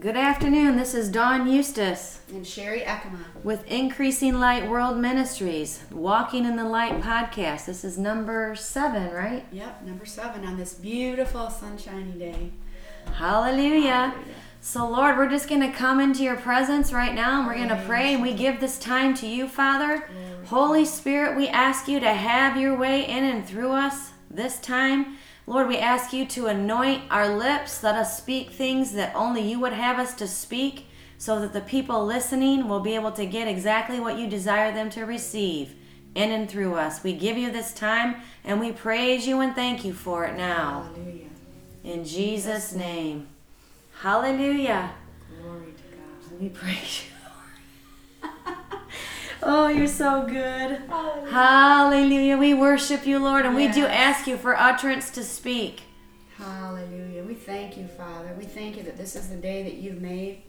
Good afternoon, this is Dawn Eustace and Sherry Ekema with Increasing Light World Ministries, Walking in the Light podcast. This is number 7, right? Yep, number 7 on this beautiful sunshiny day. Hallelujah. So Lord, we're just going to come into your presence right now and we're going to pray and we give this time to you, Father. Holy Spirit, we ask you to have your way in and through us this time. Lord, we ask you to anoint our lips. Let us speak things that only you would have us to speak so that the people listening will be able to get exactly what you desire them to receive in and through us. We give you this time and we praise you and thank you for it now. Hallelujah. In Jesus' name. Hallelujah. Glory to God. We praise you. Oh, you're so good. Hallelujah. Hallelujah. We worship you, Lord, and yes, we do ask you for utterance to speak. Hallelujah. We thank you, Father. We thank you that this is the day that you've made,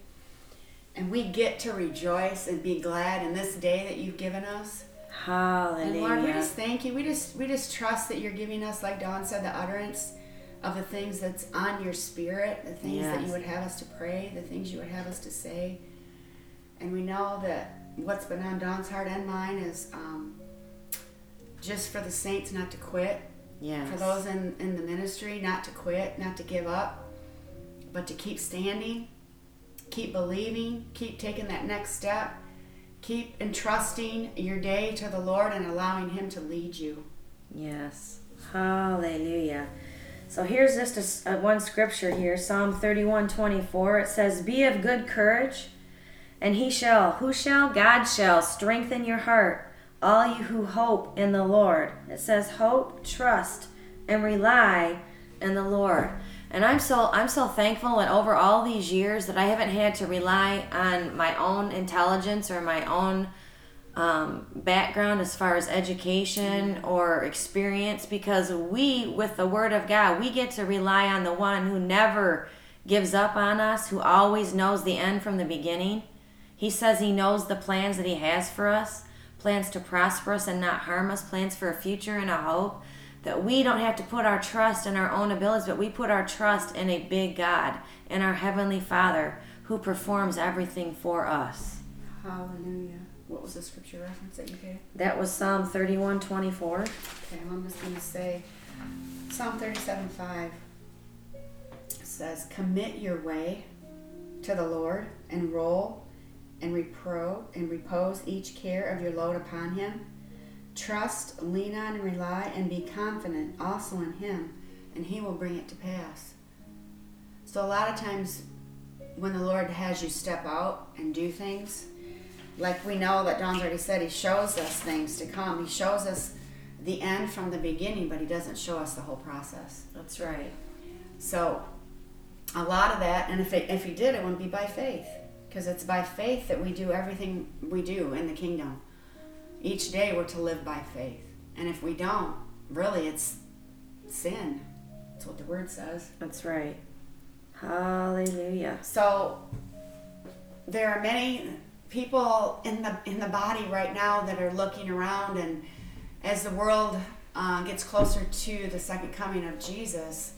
and we get to rejoice and be glad in this day that you've given us. Hallelujah. And Lord, we just thank you. We just trust that you're giving us, like Dawn said, the utterance of the things that's on your spirit, the things that you would have us to pray, the things you would have us to say. And we know that what's been on Dawn's heart and mine is just for the saints not to quit. Yes. For those in the ministry, not to quit, not to give up, but to keep standing, keep believing, keep taking that next step, keep entrusting your day to the Lord and allowing him to lead you. Yes. Hallelujah. So here's just one scripture here, Psalm 31:24. It says, "Be of good courage, and God shall strengthen your heart, all you who hope in the Lord." It says hope, trust, and rely in the Lord. And I'm so thankful, and over all these years, that I haven't had to rely on my own intelligence or my own background as far as education or experience, because with the Word of God, we get to rely on the one who never gives up on us, who always knows the end from the beginning. He says he knows the plans that he has for us, plans to prosper us and not harm us, plans for a future and a hope, that we don't have to put our trust in our own abilities, but we put our trust in a big God, in our Heavenly Father, who performs everything for us. Hallelujah. What was the scripture reference that you gave? That was Psalm 31:24. Okay, well, I'm just going to say Psalm 37:5 says, "Commit your way to the Lord and roll and repose each care of your load upon him. Trust, lean on, and rely, and be confident also in him, and he will bring it to pass." So a lot of times when the Lord has you step out and do things, like we know that Dawn's already said, he shows us things to come. He shows us the end from the beginning, but he doesn't show us the whole process. That's right. So a lot of that, and if he did, it wouldn't be by faith. Because it's by faith that we do everything we do in the kingdom. Each day we're to live by faith. And if we don't, really it's sin. That's what the word says. That's right. Hallelujah. So there are many people in the body right now that are looking around, and as the world gets closer to the second coming of Jesus,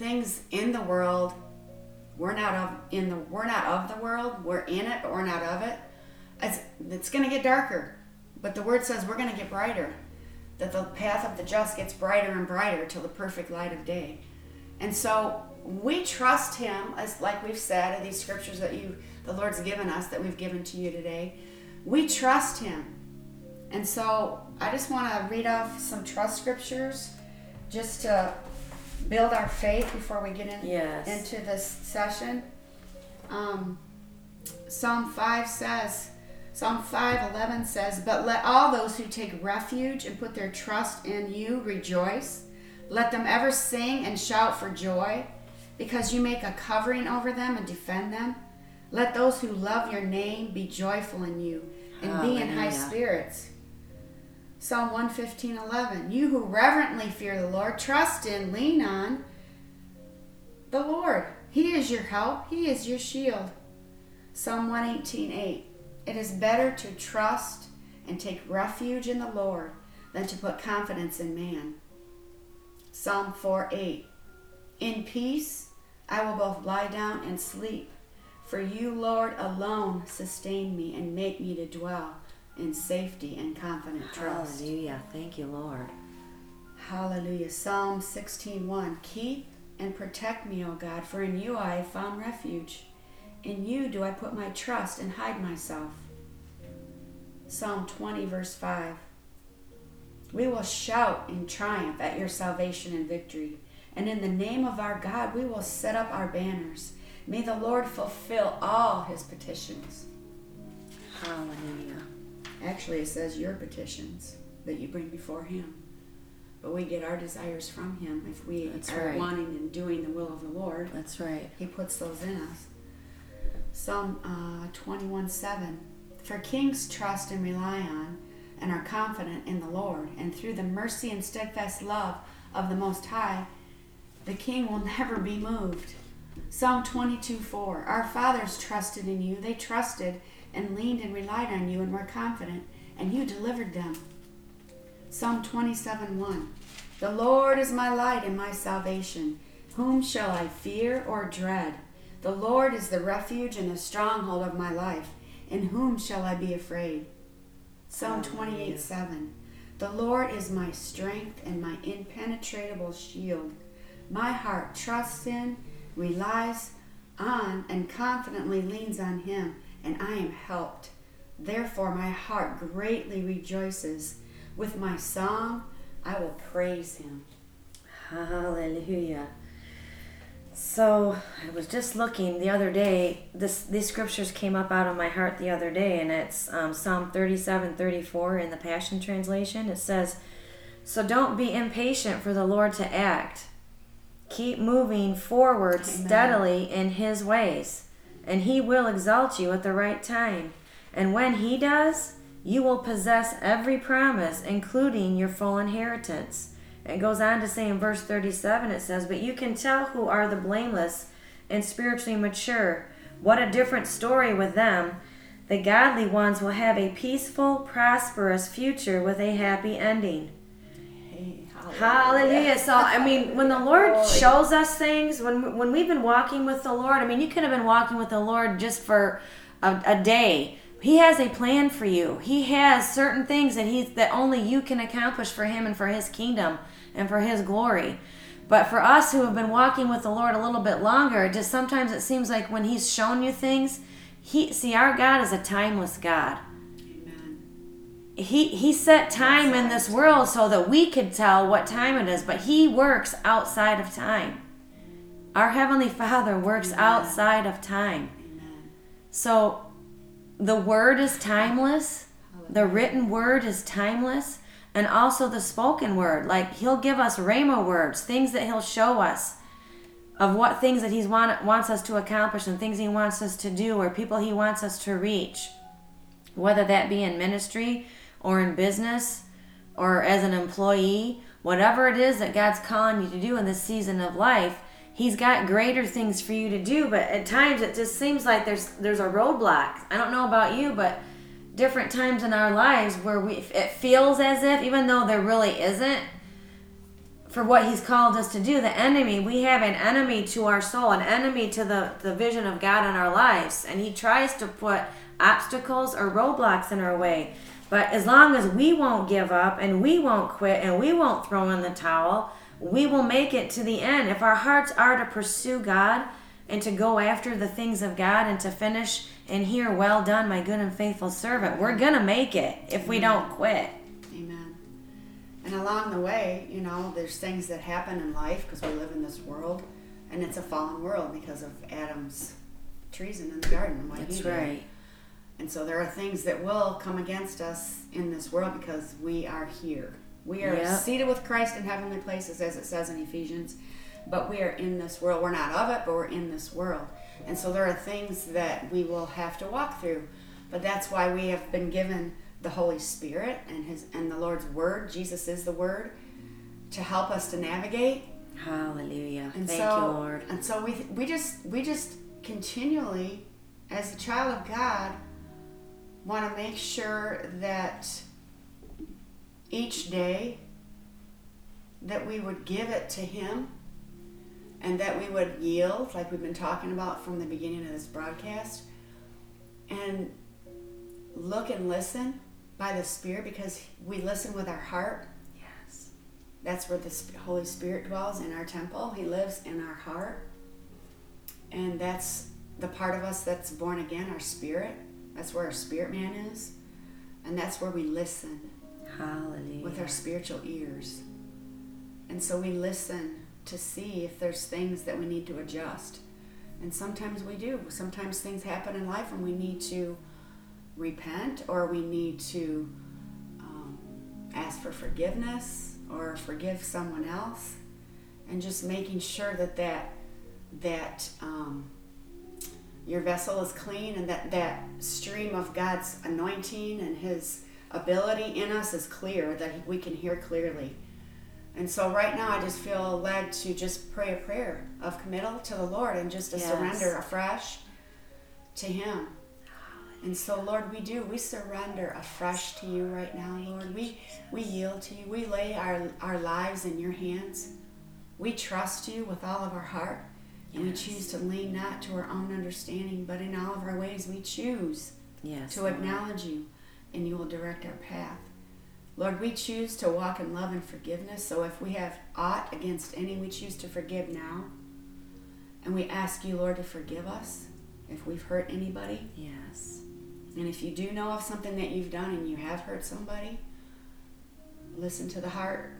things in the world, we're not of the world. We're in it, but we're not of it. It's going to get darker, but the word says we're going to get brighter. That the path of the just gets brighter and brighter till the perfect light of day. And so we trust him, as like we've said in these scriptures that the Lord's given us, that we've given to you today. We trust him. And so I just want to read off some trust scriptures just to build our faith before we get into this session. Psalm 5:11 says, "But let all those who take refuge and put their trust in you rejoice. Let them ever sing and shout for joy, because you make a covering over them and defend them. Let those who love your name be joyful in you and be in high spirits." Psalm 115:11, "You who reverently fear the Lord, trust in, lean on the Lord. He is your help. He is your shield." Psalm 118:8, "It is better to trust and take refuge in the Lord than to put confidence in man." Psalm 4:8, "In peace I will both lie down and sleep, For you, Lord, alone sustain me and make me to dwell in safety and confident trust. Hallelujah. Thank you, Lord. Hallelujah. Psalm 16:1. Keep and protect me, O God, for in you I have found refuge. In you do I put my trust and hide myself. Psalm 20:5. We will shout in triumph at your salvation and victory, and in the name of our God we will set up our banners. May the Lord fulfill all his petitions. Hallelujah. Actually, it says your petitions that you bring before him. But we get our desires from him if we are wanting and doing the will of the Lord. That's right. He puts those in us. Psalm 21:7. For kings trust and rely on and are confident in the Lord, and through the mercy and steadfast love of the Most High, the king will never be moved. Psalm 22:4. Our fathers trusted in you. They trusted and leaned and relied on you and were confident, and you delivered them. Psalm 27:1. The Lord is my light and my salvation. Whom shall I fear or dread? The Lord is the refuge and the stronghold of my life. In whom shall I be afraid? Psalm 28:7. The Lord is my strength and my impenetrable shield. My heart trusts in, relies on, and confidently leans on him, and I am helped. Therefore my heart greatly rejoices. With my song, I will praise him. Hallelujah. So I was just looking the other day. These scriptures came up out of my heart the other day, and it's Psalm 37:34 in the Passion Translation. It says, so don't be impatient for the Lord to act. Keep moving forward steadily in his ways, and he will exalt you at the right time. And when he does, you will possess every promise, including your full inheritance. It goes on to say in verse 37, it says, but you can tell who are the blameless and spiritually mature. What a different story with them. The godly ones will have a peaceful, prosperous future with a happy ending. Hallelujah. So, I mean, when the Lord shows us things, when we've been walking with the Lord, I mean, you could have been walking with the Lord just for a day. He has a plan for you. He has certain things that only you can accomplish for him and for his kingdom and for his glory. But for us who have been walking with the Lord a little bit longer, just sometimes it seems like when he's shown you things, our God is a timeless God. He set time in this world so that we could tell what time it is, but he works outside of time. Our Heavenly Father works outside of time. Amen. So the word is timeless. The written word is timeless. And also the spoken word. Like, he'll give us rhema words, things that he'll show us of what things that he wants us to accomplish and things he wants us to do or people he wants us to reach, whether that be in ministry or in business, or as an employee, whatever it is that God's calling you to do in this season of life, he's got greater things for you to do. But at times it just seems like there's a roadblock. I don't know about you, but different times in our lives where it feels as if, even though there really isn't, for what he's called us to do, the enemy, we have an enemy to our soul, an enemy to the vision of God in our lives. And he tries to put obstacles or roadblocks in our way. But as long as we won't give up and we won't quit and we won't throw in the towel, we will make it to the end. If our hearts are to pursue God and to go after the things of God and to finish and hear, well done, my good and faithful servant, we're going to make it if we don't quit. Amen. And along the way, you know, there's things that happen in life because we live in this world, and it's a fallen world because of Adam's treason in the garden. That's right. And so there are things that will come against us in this world because we are here. We are seated with Christ in heavenly places, as it says in Ephesians. But we are in this world. We're not of it, but we're in this world. And so there are things that we will have to walk through. But that's why we have been given the Holy Spirit and the Lord's Word. Jesus is the Word to help us to navigate. Hallelujah. Thank you, Lord. And so we just continually, as a child of God, want to make sure that each day that we would give it to him and that we would yield, like we've been talking about from the beginning of this broadcast, and look and listen by the Spirit, because we listen with our heart. Yes. That's where the Holy Spirit dwells, in our temple. He lives in our heart. And that's the part of us that's born again, our spirit. That's where our spirit man is. And that's where we listen. Hallelujah. With our spiritual ears. And so we listen to see if there's things that we need to adjust. And sometimes we do. Sometimes things happen in life and we need to repent, or we need to ask for forgiveness or forgive someone else. And just making sure that your vessel is clean, and that stream of God's anointing and His ability in us is clear, that we can hear clearly. And so right now I just feel led to just pray a prayer of committal to the Lord, and just to surrender afresh to Him. And so, Lord, we surrender afresh to You right now, Lord. We yield to You. We lay our lives in Your hands. We trust You with all of our heart. And we choose to lean not to our own understanding, but in all of our ways we choose to acknowledge You, and You will direct our path. Lord, we choose to walk in love and forgiveness, so if we have aught against any, we choose to forgive now. And we ask You, Lord, to forgive us if we've hurt anybody. Yes. And if you do know of something that you've done and you have hurt somebody, listen to the heart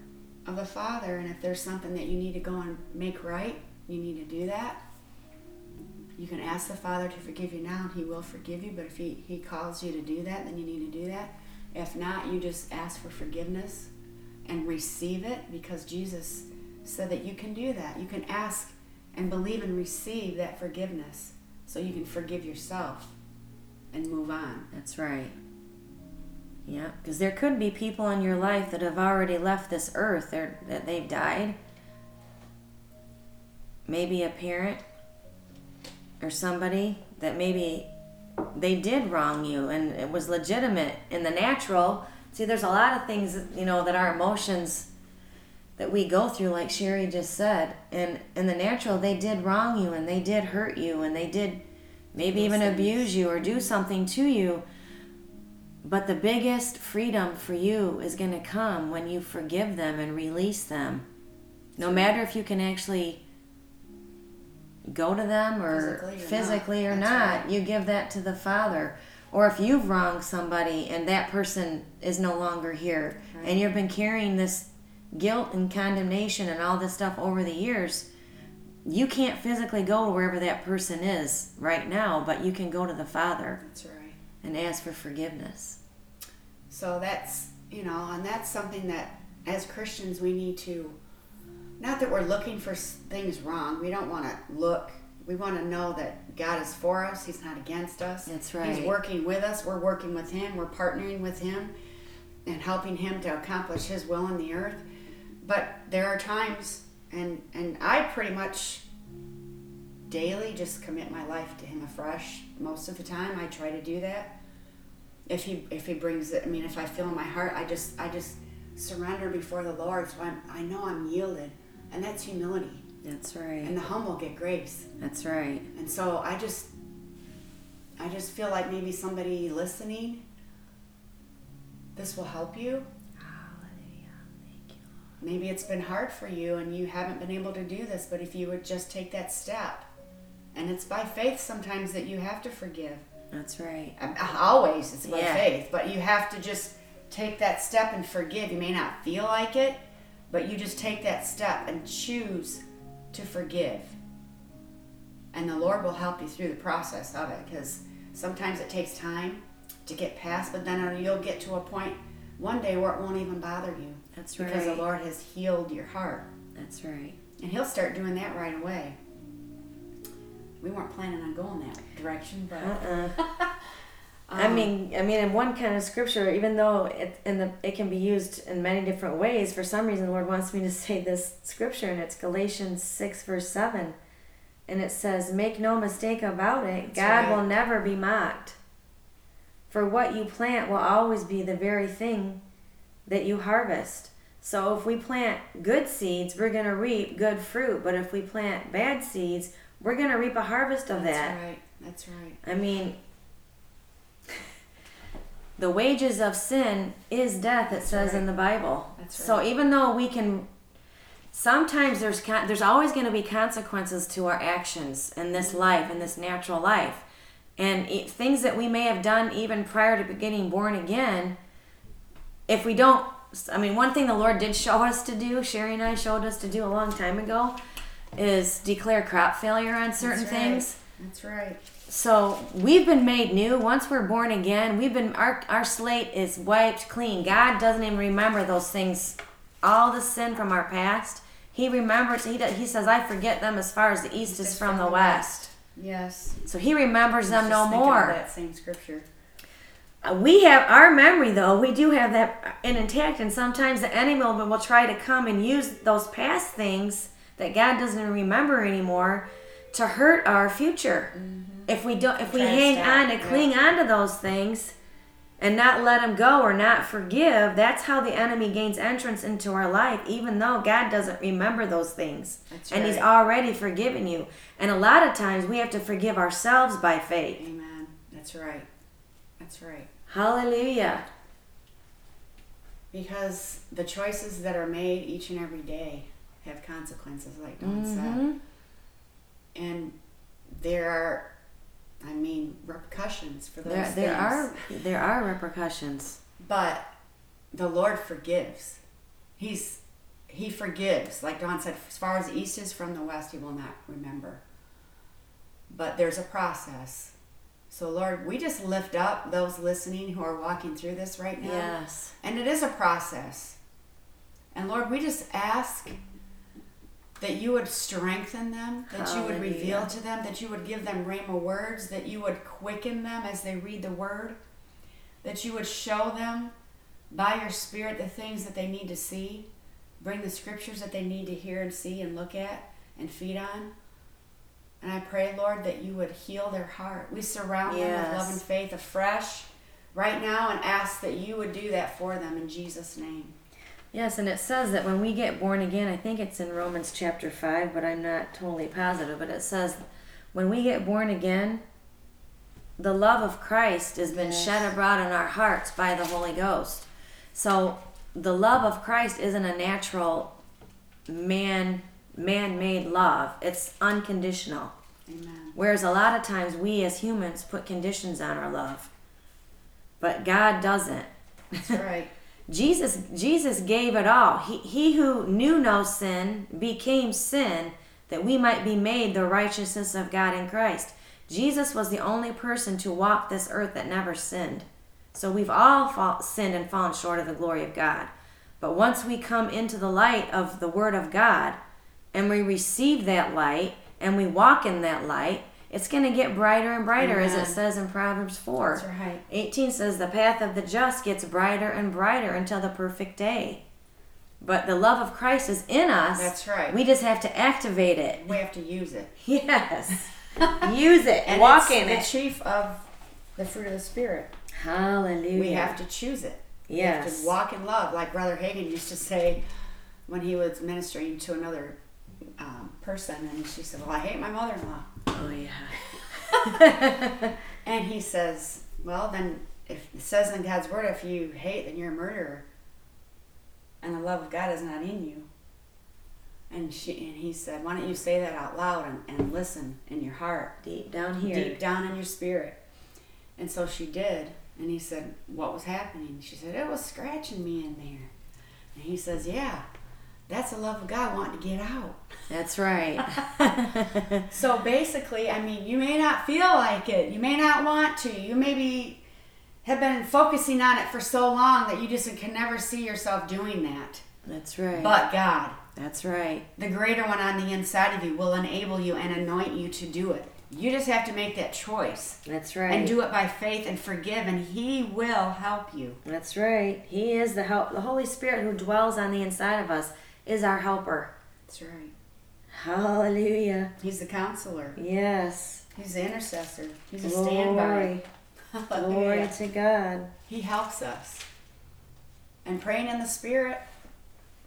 of the Father, and if there's something that you need to go and make right, you need to do that. You can ask the Father to forgive you now, and He will forgive you, but if He calls you to do that, then you need to do that. If not, you just ask for forgiveness and receive it, because Jesus said that you can do that. You can ask and believe and receive that forgiveness, so you can forgive yourself and move on. That's right. Yeah, because there could be people in your life that have already left this earth, that they've died. Maybe a parent or somebody that maybe they did wrong you, and it was legitimate in the natural. See, there's a lot of things, that our emotions that we go through, like Sherry just said, and in the natural, they did wrong you, and they did hurt you, and they did maybe even abuse you or do something to you. But the biggest freedom for you is going to come when you forgive them and release them. No matter if you can actually go to them or physically or not. Right. You give that to the Father. Or if you've wronged somebody and that person is no longer here, right, and you've been carrying this guilt and condemnation and all this stuff over the years, you can't physically go wherever that person is right now, but you can go to the Father. That's right. And ask for forgiveness. So that's, and that's something that as Christians we need to, not that we're looking for things wrong. We don't want to look. We want to know that God is for us. He's not against us. That's right. He's working with us. We're working with Him. We're partnering with Him and helping Him to accomplish His will on the earth. But there are times, and I pretty much daily just commit my life to Him afresh. Most of the time I try to do that. If He brings it, if I feel in my heart, I just surrender before the Lord, so I know I'm yielded. And that's humility. That's right. And the humble get grace. That's right. And so I just feel like maybe somebody listening, this will help you. Hallelujah. Thank you, Lord. Maybe it's been hard for you and you haven't been able to do this, but if you would just take that step. And it's by faith sometimes that you have to forgive. That's right. Always it's by faith, but you have to just take that step and forgive. You may not feel like it, but you just take that step and choose to forgive. And the Lord will help you through the process of it, because sometimes it takes time to get past, but then you'll get to a point one day where it won't even bother you. That's right. Because the Lord has healed your heart. That's right. And He'll start doing that right away. We weren't planning on going that direction, but... I mean, in one kind of scripture, even though it can be used in many different ways, for some reason the Lord wants me to say this scripture, and it's Galatians 6, verse 7. And it says, "Make no mistake about it, God will never be mocked. For what you plant will always be the very thing that you harvest. So if we plant good seeds, we're going to reap good fruit. But if we plant bad seeds, we're going to reap a harvest of that. That's right. That's right. I mean, the wages of sin is death, it says in the Bible. That's right. So even though we can, sometimes there's always going to be consequences to our actions in this life, in this natural life. And things that we may have done even prior to getting born again, if we don't, I mean, one thing the Lord did show us to do, Sherry and I showed us to do a long time ago, is declare crop failure on certain things. That's right. So we've been made new. Once we're born again, we've been our slate is wiped clean. God doesn't even remember those things, all the sin from our past. He remembers. He says, "I forget them as far as the east is from the west." Yes. So He remembers them no more. That same scripture. We have our memory, though. We do have that intact, and sometimes the enemy will try to come and use those past things that God doesn't remember anymore to hurt our future. Mm-hmm. If we hang on to those things and not let them go or not forgive, that's how the enemy gains entrance into our life, even though God doesn't remember those things. That's right. And He's already forgiven you. And a lot of times we have to forgive ourselves by faith. Amen. That's right. That's right. Hallelujah. Because the choices that are made each and every day have consequences, like Dawn said. And there are, I mean, repercussions for those things. There are repercussions. But the Lord forgives. He forgives. Like Dawn said, as far as the east is from the west, He will not remember. But there's a process. So, Lord, we just lift up those listening who are walking through this right now. Yes. And it is a process. And, Lord, we just ask that you would strengthen them, that you would reveal to them, that you would give them rhema words, that you would quicken them as they read the word, that you would show them by your Spirit the things that they need to see, bring the scriptures that they need to hear and see and look at and feed on. And I pray, Lord, that you would heal their heart. We surround them with love and faith afresh right now and ask that you would do that for them in Jesus' name. Yes, and it says that when we get born again, I think it's in Romans chapter 5, but I'm not totally positive, but it says when we get born again, the love of Christ has been shed abroad in our hearts by the Holy Ghost. So the love of Christ isn't a natural man-made love. It's unconditional. Amen. Whereas a lot of times we as humans put conditions on our love, but God doesn't. That's right. Jesus gave it all. He who knew no sin became sin that we might be made the righteousness of God in Christ. Jesus was the only person to walk this earth that never sinned. So we've all sinned and fallen short of the glory of God. But once we come into the light of the Word of God and we receive that light and we walk in that light, it's going to get brighter and brighter, as it says in Proverbs 4. That's right. 18 says, the path of the just gets brighter and brighter until the perfect day. But the love of Christ is in us. That's right. We just have to activate it. We have to use it. Yes. Use it. And walk in it. It's the chief of the fruit of the Spirit. Hallelujah. We have to choose it. Yes. We have to walk in love. Like Brother Hagen used to say when he was ministering to another person, and she said, well, I hate my mother-in-law. Oh, yeah. And he says, well, then if it says in God's word, if you hate, then you're a murderer. And the love of God is not in you. And he said, why don't you say that out loud and listen in your heart. Deep down here. Deep down in your spirit. And so she did. And he said, what was happening? She said, it was scratching me in there. And he says, yeah. That's the love of God wanting to get out. That's right. So basically, I mean, you may not feel like it. You may not want to. You maybe have been focusing on it for so long that you just can never see yourself doing that. That's right. But God. That's right. The greater one on the inside of you will enable you and anoint you to do it. You just have to make that choice. That's right. And do it by faith and forgive, and He will help you. That's right. He is the help. The Holy Spirit who dwells on the inside of us is our helper. That's right. Hallelujah. He's the counselor. Yes. He's the intercessor. He's a standby. Glory to God. He helps us. And praying in the Spirit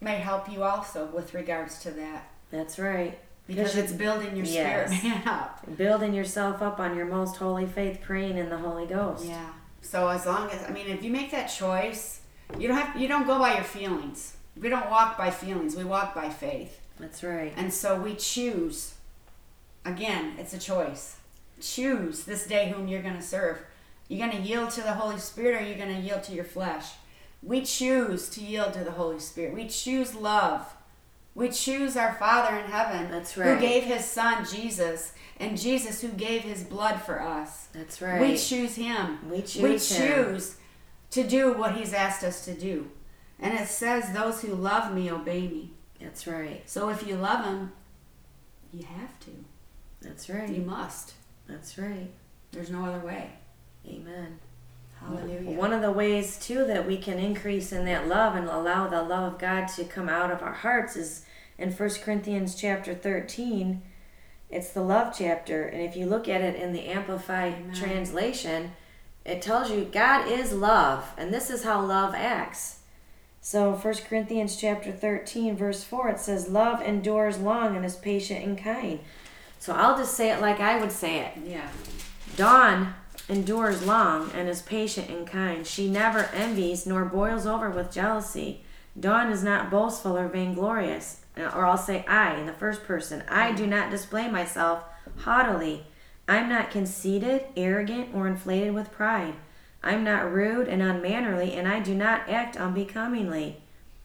may help you also with regards to that. That's right. Because it's building your spirit man up. Building yourself up on your most holy faith, praying in the Holy Ghost. Yeah. So as long as, I mean, if you make that choice, you don't go by your feelings. We don't walk by feelings. We walk by faith. That's right. And so we choose. Again, it's a choice. Choose this day whom you're going to serve. You're going to yield to the Holy Spirit, or you're going to yield to your flesh. We choose to yield to the Holy Spirit. We choose love. We choose our Father in heaven. That's right. Who gave his son, Jesus, and Jesus who gave his blood for us. That's right. We choose him. We choose to do what he's asked us to do. And it says, those who love me, obey me. That's right. So if you love him, you have to. That's right. You must. That's right. There's no other way. Amen. Hallelujah. One of the ways, too, that we can increase in that love and allow the love of God to come out of our hearts is in 1 Corinthians chapter 13. It's the love chapter. And if you look at it in the Amplified Amen. Translation, it tells you God is love. And this is how love acts. So 1 Corinthians chapter 13, verse 4, it says, love endures long and is patient and kind. So I'll just say it like I would say it. Yeah. Dawn endures long and is patient and kind. She never envies nor boils over with jealousy. Dawn is not boastful or vainglorious. Or I'll say I in the first person. I do not display myself haughtily. I'm not conceited, arrogant, or inflated with pride. I'm not rude and unmannerly, and I do not act unbecomingly.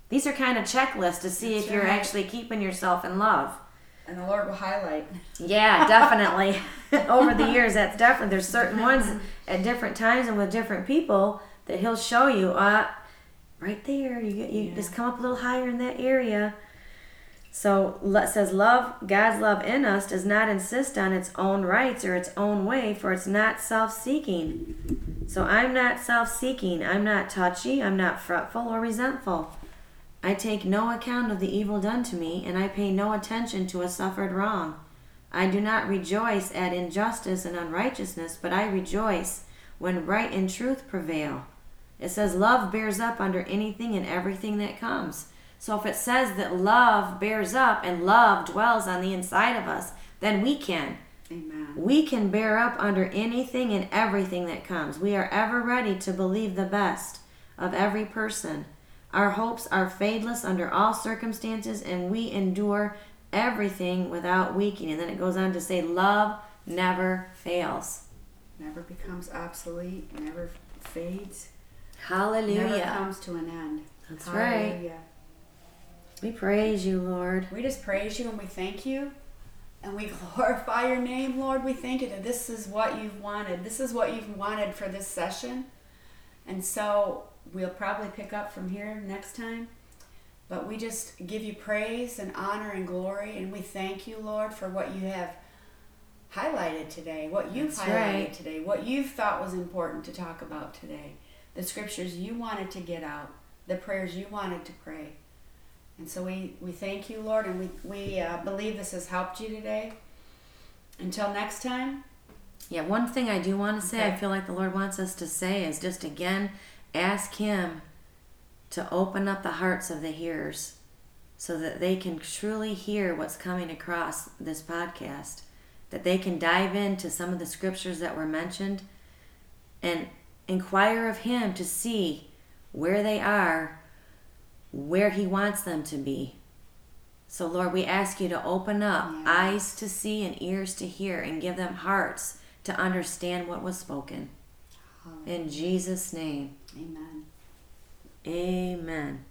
These are kind of checklists to see if you're actually keeping yourself in love. And the Lord will highlight. Yeah, definitely. Over the years, that's definitely. There's certain ones at different times and with different people that he'll show you. Right there, you just come up a little higher in that area. So it says, love, God's love in us does not insist on its own rights or its own way, for it's not self-seeking. So I'm not self-seeking. I'm not touchy. I'm not fretful or resentful. I take no account of the evil done to me, and I pay no attention to a suffered wrong. I do not rejoice at injustice and unrighteousness, but I rejoice when right and truth prevail. It says love bears up under anything and everything that comes. So if it says that love bears up and love dwells on the inside of us, then we can. Amen. We can bear up under anything and everything that comes. We are ever ready to believe the best of every person. Our hopes are fadeless under all circumstances, and we endure everything without weakening. And then it goes on to say, love never fails. Never becomes obsolete, never fades. Hallelujah. Never comes to an end. That's right. Hallelujah. We praise you, Lord. We just praise you and we thank you. And we glorify your name, Lord. We thank you that this is what you've wanted. This is what you've wanted for this session. And so we'll probably pick up from here next time. But we just give you praise and honor and glory. And we thank you, Lord, for what you have highlighted today. What you've highlighted today. What you've thought was important to talk about today. The scriptures you wanted to get out. The prayers you wanted to pray. And so we thank you, Lord. And we believe this has helped you today. Until next time. Yeah, one thing I do want to say, I feel like the Lord wants us to say is just again, ask him to open up the hearts of the hearers so that they can truly hear what's coming across this podcast, that they can dive into some of the scriptures that were mentioned and inquire of him to see where they are, where he wants them to be. So, Lord, we ask you to open up eyes to see and ears to hear and give them hearts to understand what was spoken. In Jesus' name. Amen. Amen.